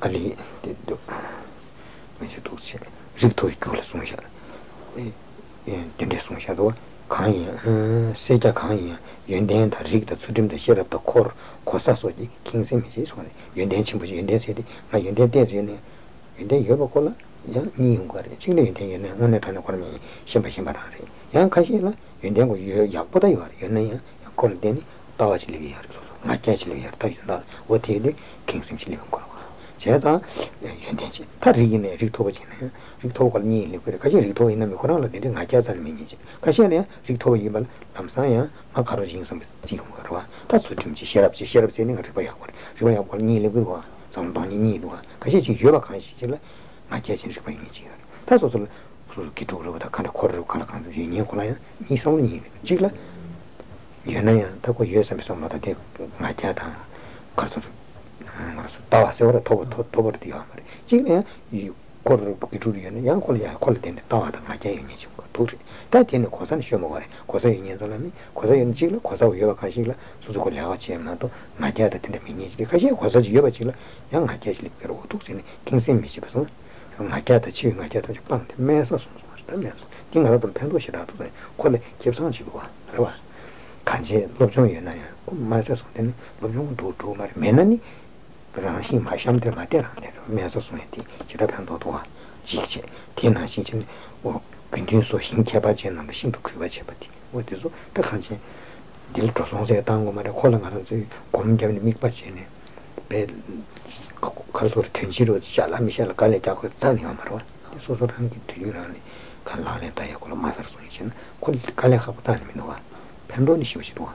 Ali did Mr. Dutch, Ripto Colasmusha, Dennis Mushadoa, Kanya, Seda Kanya, Yundan, Rig, the Sudim, the Shell of the Core, Cosasoji, King's images, Yundan Chimbush, Yundan City, my Yundan Denzin, Yundan Yobacola, Young Ningari, Chile, and Monetanaconomy, Shembachimarari. Young Kashila, Yundan, Yapoda, Yundan, Colden, Tawach Livia, I catch Livia, Tawach, what he did, King's Living Corps. 제가 현대지 다리기네 리토버지네 리토걸니 리그 같이 리토 있는 거 그러나 되게 나게 잘미니지 같이 아니야 리토 이번 남사야 마카로징 섬스 지금 거와 다 수준지 셔럽지 있는 거 봐야 거래 그거야 걸니 리그와 상당히 니도가 같이 지여가 관심이라 나게 진짜 보이지 다소소 그렇게 도로다 간다 걸어 간다 이니 걸어야 이 성이 지라 얘네야 타고 예섬에서 맞다 되고 맞다 가서 다와서 ora tobo di amare 지금 이 거를 보기 줄이네 양 콜이야 콜된데 다와다 맞아 있는 친구 도시 다티는 고산 쉬어먹어 그래 고산 있는 사람이 고산 있는 지를 고산 위에 가시라 수수고려 같이 하면도 맞아야 되는데 미니지 가시 고산 위에 가시라 양 맞게 실거고 독신이 킹생 미치면서 양 맞아다 지금 맞아도 빵 매서 수수다면서 띵가로 편도 싫어도 콜에 집상 지고 알아 간지 롭종이 나야 맞아서 되는 롭종도 도마리 매나니 그러시 마샴들 마데라네 매서 손에티 지라편도 도와 지지 대나시 지금 뭐 근준소 신캐바제는 신도 그거제바티 어디서 딱한지 늘 조선세 땅고 말에 콜랑하는지 공격이 믹바지네 배 가서 텐지로 잘라미샬 갈래자고 잔이야 말어 소소한 게 들으라니 갈라네 다야고 마서스니신 콜 갈래하고 다니는 거야 편도니 쉬우시도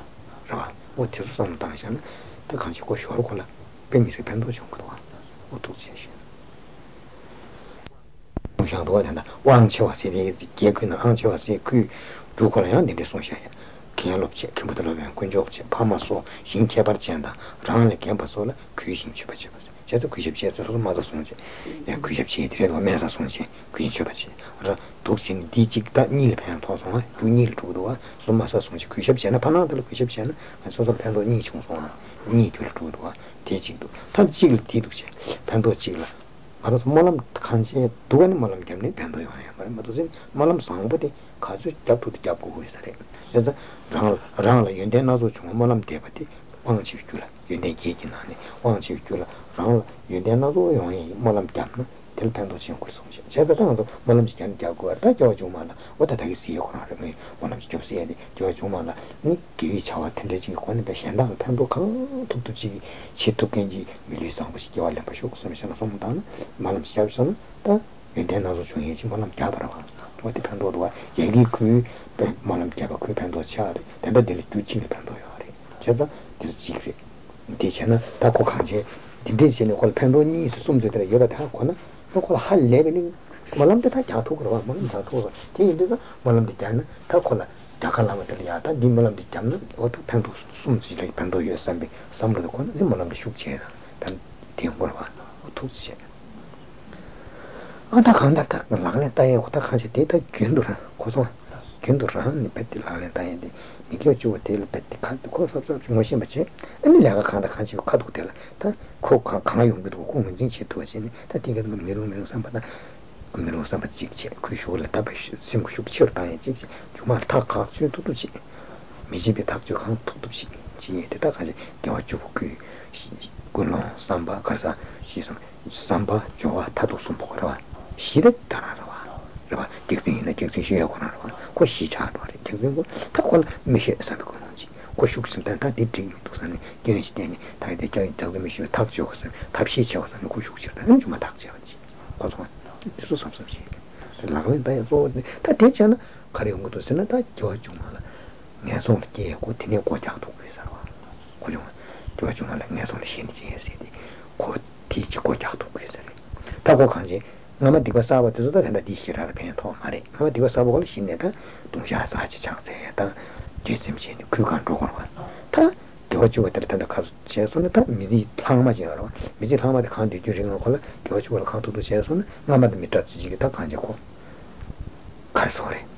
그러나 어디서 좀 당시는 딱한지 고 쉬어로 콜라 被你随便都穷过的话我都这些人不想多的那忘记我心里也结婚了忘记我心里去读过了让你的送下呀给了不起可不得了人滚就去怕嘛说心切把钱的让你给不说了可以心去不起这都可以写这都是嘛这送去也可以写这都妈说送去可以写不起那他读心理地几大逆的朋友多少啊读逆的多啊什么说送去可以写不起那怕那都可以写不起那说说偏多逆穷说啊逆就是多多啊 단지를 뒤득세 반도지라 알아서 몰람 간세 두번 몰람 때문에 반도요 말은 뭐든 몰람 상부대 가주 잡도 잡고 그랬어요 그래서 랑랑 연대 나도 좀 몰람 때부터 왕치 줄라 연대 계긴 안에 왕치 줄라 랑 연대 나도 용이 몰람 때문에 텔탄도 지금 그랬어 제가 당도 몰람 시간 잡고 왔다 저 주마나 왔다 다시 쓰여 그러네 몰람 좀 쓰여야 돼 저 주마나 니 기회 차와 텐데 지금 권데 현당 편도 강 독도지 지독인지 밀리상 없이 개발량 없이 없으면서 상담 몰람 시작선 다 연대나도 중요하지 몰람 잡으라고 어디 편도도와 얘기 그 몰람 잡고 그 편도 차리 내가 될 주치의 편도요 제가 지금 대체는 다 고강제 디디신의 걸 편도니 숨제대로 여러 다 거는 그걸 할 레벨이 말람도 다 자투고 그러고 말람 자투고 뒤에도 말람도 자는 다 콜라 다칼라마들이야 다 님말람도 자는 어떻게 편도 숨지려 편도 예산비 삼로도 거는 님말람도 숙제다 단 대응으로 봐 도시 아다 간다 딱 나가네 따에 고딱 하지 데이터 견도라 고소 견도라는 배틀하는 따에데 이게 주어들 배티칸도 고소서 중심이 맞지? 아니 내가 간다 간지 카드 호텔 다 코카 강화 용기도 공문진 제도지. 다 되게 메롱메롱 삼바다. 메롱 삼바 찍지. 그 쇼를 다 배시 심고 다 찍지. 정말 다 각주 도도지. 미집이 닥주 강 도도지. 지에다 가지. 개와 주고 그 골로 삼바 가서 시선 삼바 좋아 다도 숨보거라. 시를 따라라. 봐. 딕팅이나 딕팅시야 거나. 그 시차 말이 되고 딱걸 미시 삼고는지. 그 숙심단 다 딕팅이 도산이 견시되니 다이데 저기 미시 탁지 없어. 탑시 채워서 그 숙심단 좀 탁지하지. 그래서 그래서 삼삼시. 나가면 다 해서 다 대체는 가려운 것도 쓰는 다 겨워 좀 하나. 내손 끼에 고티네 고장도 그래서. 고정. 겨워 좀 하나 내손 신지 해야지. 고티지 고장도 그래서. 다고 간지 나만 네가 싸워도 된다 디시라를 배워 말해. 나만 네가 싸워고 신내다 동시에서 같이 장세다. 제심신 그간도 그러고. 다 교주가 된다 가서 제손에 다 미리 탕마지 알아. 미리 탕마데 간디 주리는 걸로 교주가 간도도 제손 나만 밑에 지게 다 간지고. 가서 그래.